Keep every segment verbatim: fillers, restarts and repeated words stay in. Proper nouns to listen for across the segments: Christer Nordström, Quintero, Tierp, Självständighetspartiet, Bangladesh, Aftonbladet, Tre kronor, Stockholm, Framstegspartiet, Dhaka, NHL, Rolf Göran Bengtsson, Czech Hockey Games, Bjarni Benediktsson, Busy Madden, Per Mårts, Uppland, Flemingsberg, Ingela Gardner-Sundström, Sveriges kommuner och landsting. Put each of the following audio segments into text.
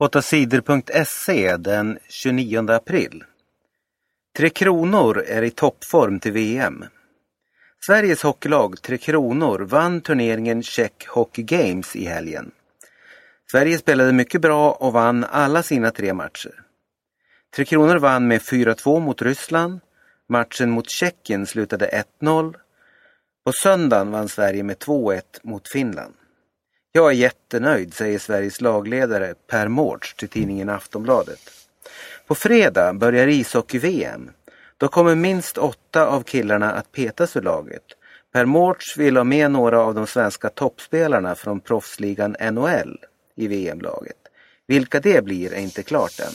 Åttasidor punkt se den tjugonionde april. Tre kronor är i toppform till V M. Sveriges hockeylag Tre kronor vann turneringen Czech Hockey Games i helgen. Sverige spelade mycket bra och vann alla sina tre matcher. Tre kronor vann med fyra två mot Ryssland. Matchen mot Tjeckien slutade ett noll. På söndagen vann Sverige med två ett mot Finland. Jag är jättenöjd, säger Sveriges lagledare Per Mårts till tidningen Aftonbladet. På fredag börjar ishockey-V M. Då kommer minst åtta av killarna att petas ur laget. Per Mårts vill ha med några av de svenska toppspelarna från proffsligan N H L i V M-laget. Vilka det blir är inte klart än.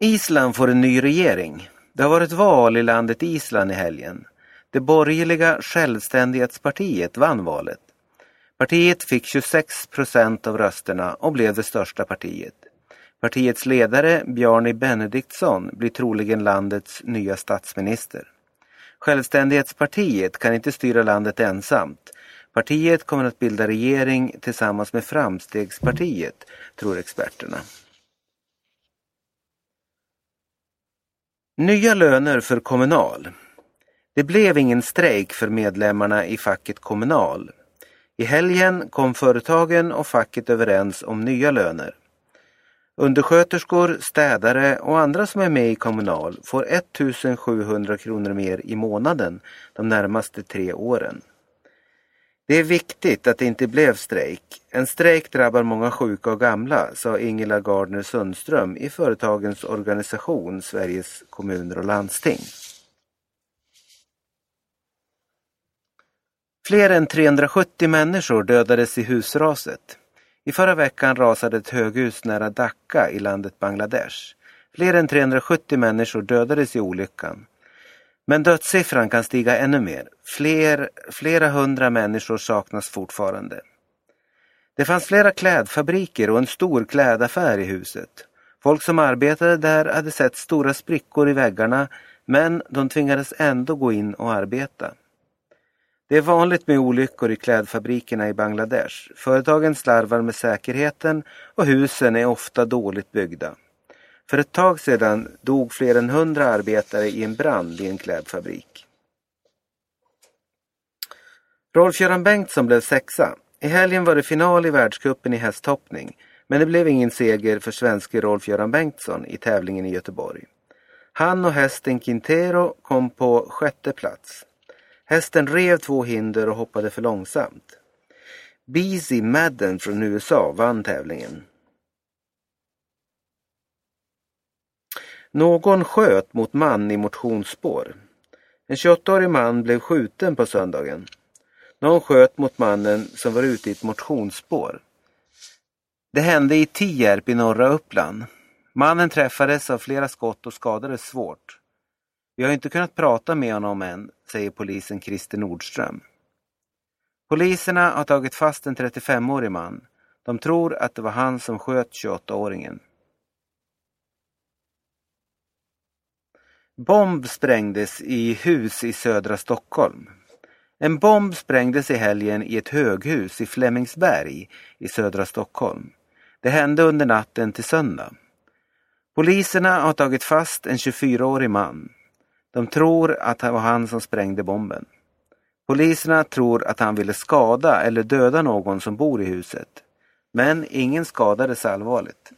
Island får en ny regering. Det har varit val i landet Island i helgen. Det borgerliga Självständighetspartiet vann valet. Partiet fick tjugosex procent av rösterna och blev det största partiet. Partiets ledare Bjarni Benediktsson blir troligen landets nya statsminister. Självständighetspartiet kan inte styra landet ensamt. Partiet kommer att bilda regering tillsammans med Framstegspartiet, tror experterna. Nya löner för Kommunal. Det blev ingen strejk för medlemmarna i facket Kommunal. I helgen kom företagen och facket överens om nya löner. Undersköterskor, städare och andra som är med i Kommunal får ettusensjuhundra kronor mer i månaden de närmaste tre åren. Det är viktigt att det inte blev strejk. En strejk drabbar många sjuka och gamla, sa Ingela Gardner-Sundström i företagens organisation Sveriges kommuner och landsting. Fler än trehundrasjuttio människor dödades i husraset. I förra veckan rasade ett höghus nära Dhaka i landet Bangladesh. Fler än trehundrasjuttio människor dödades i olyckan. Men dödssiffran kan stiga ännu mer. Fler, flera hundra människor saknas fortfarande. Det fanns flera klädfabriker och en stor klädaffär i huset. Folk som arbetade där hade sett stora sprickor i väggarna, men de tvingades ändå gå in och arbeta. Det är vanligt med olyckor i klädfabrikerna i Bangladesh. Företagen slarvar med säkerheten och husen är ofta dåligt byggda. För ett tag sedan dog fler än hundra arbetare i en brand i en klädfabrik. Rolf Göran Bengtsson blev sexa. I helgen var det final i världscupen i hästhoppning, men det blev ingen seger för svenske Rolf Göran Bengtsson i tävlingen i Göteborg. Han och hästen Quintero kom på sjätte plats. Hästen rev två hinder och hoppade för långsamt. Busy Madden från U S A vann tävlingen. Någon sköt mot man i motionsspår. En tjugoåttaårig man blev skjuten på söndagen. Någon sköt mot mannen som var ute i ett motionsspår. Det hände i Tierp i norra Uppland. Mannen träffades av flera skott och skadades svårt. Vi har inte kunnat prata med honom än, säger polisen Christer Nordström. Poliserna har tagit fast en trettiofemårig man. De tror att det var han som sköt tjugoåttaåringen. Bomb sprängdes i hus i södra Stockholm. En bomb sprängdes i helgen i ett höghus i Flemingsberg i södra Stockholm. Det hände under natten till söndag. Poliserna har tagit fast en tjugofyraårig man. De tror att det var han som sprängde bomben. Poliserna tror att han ville skada eller döda någon som bor i huset. Men ingen skadades allvarligt.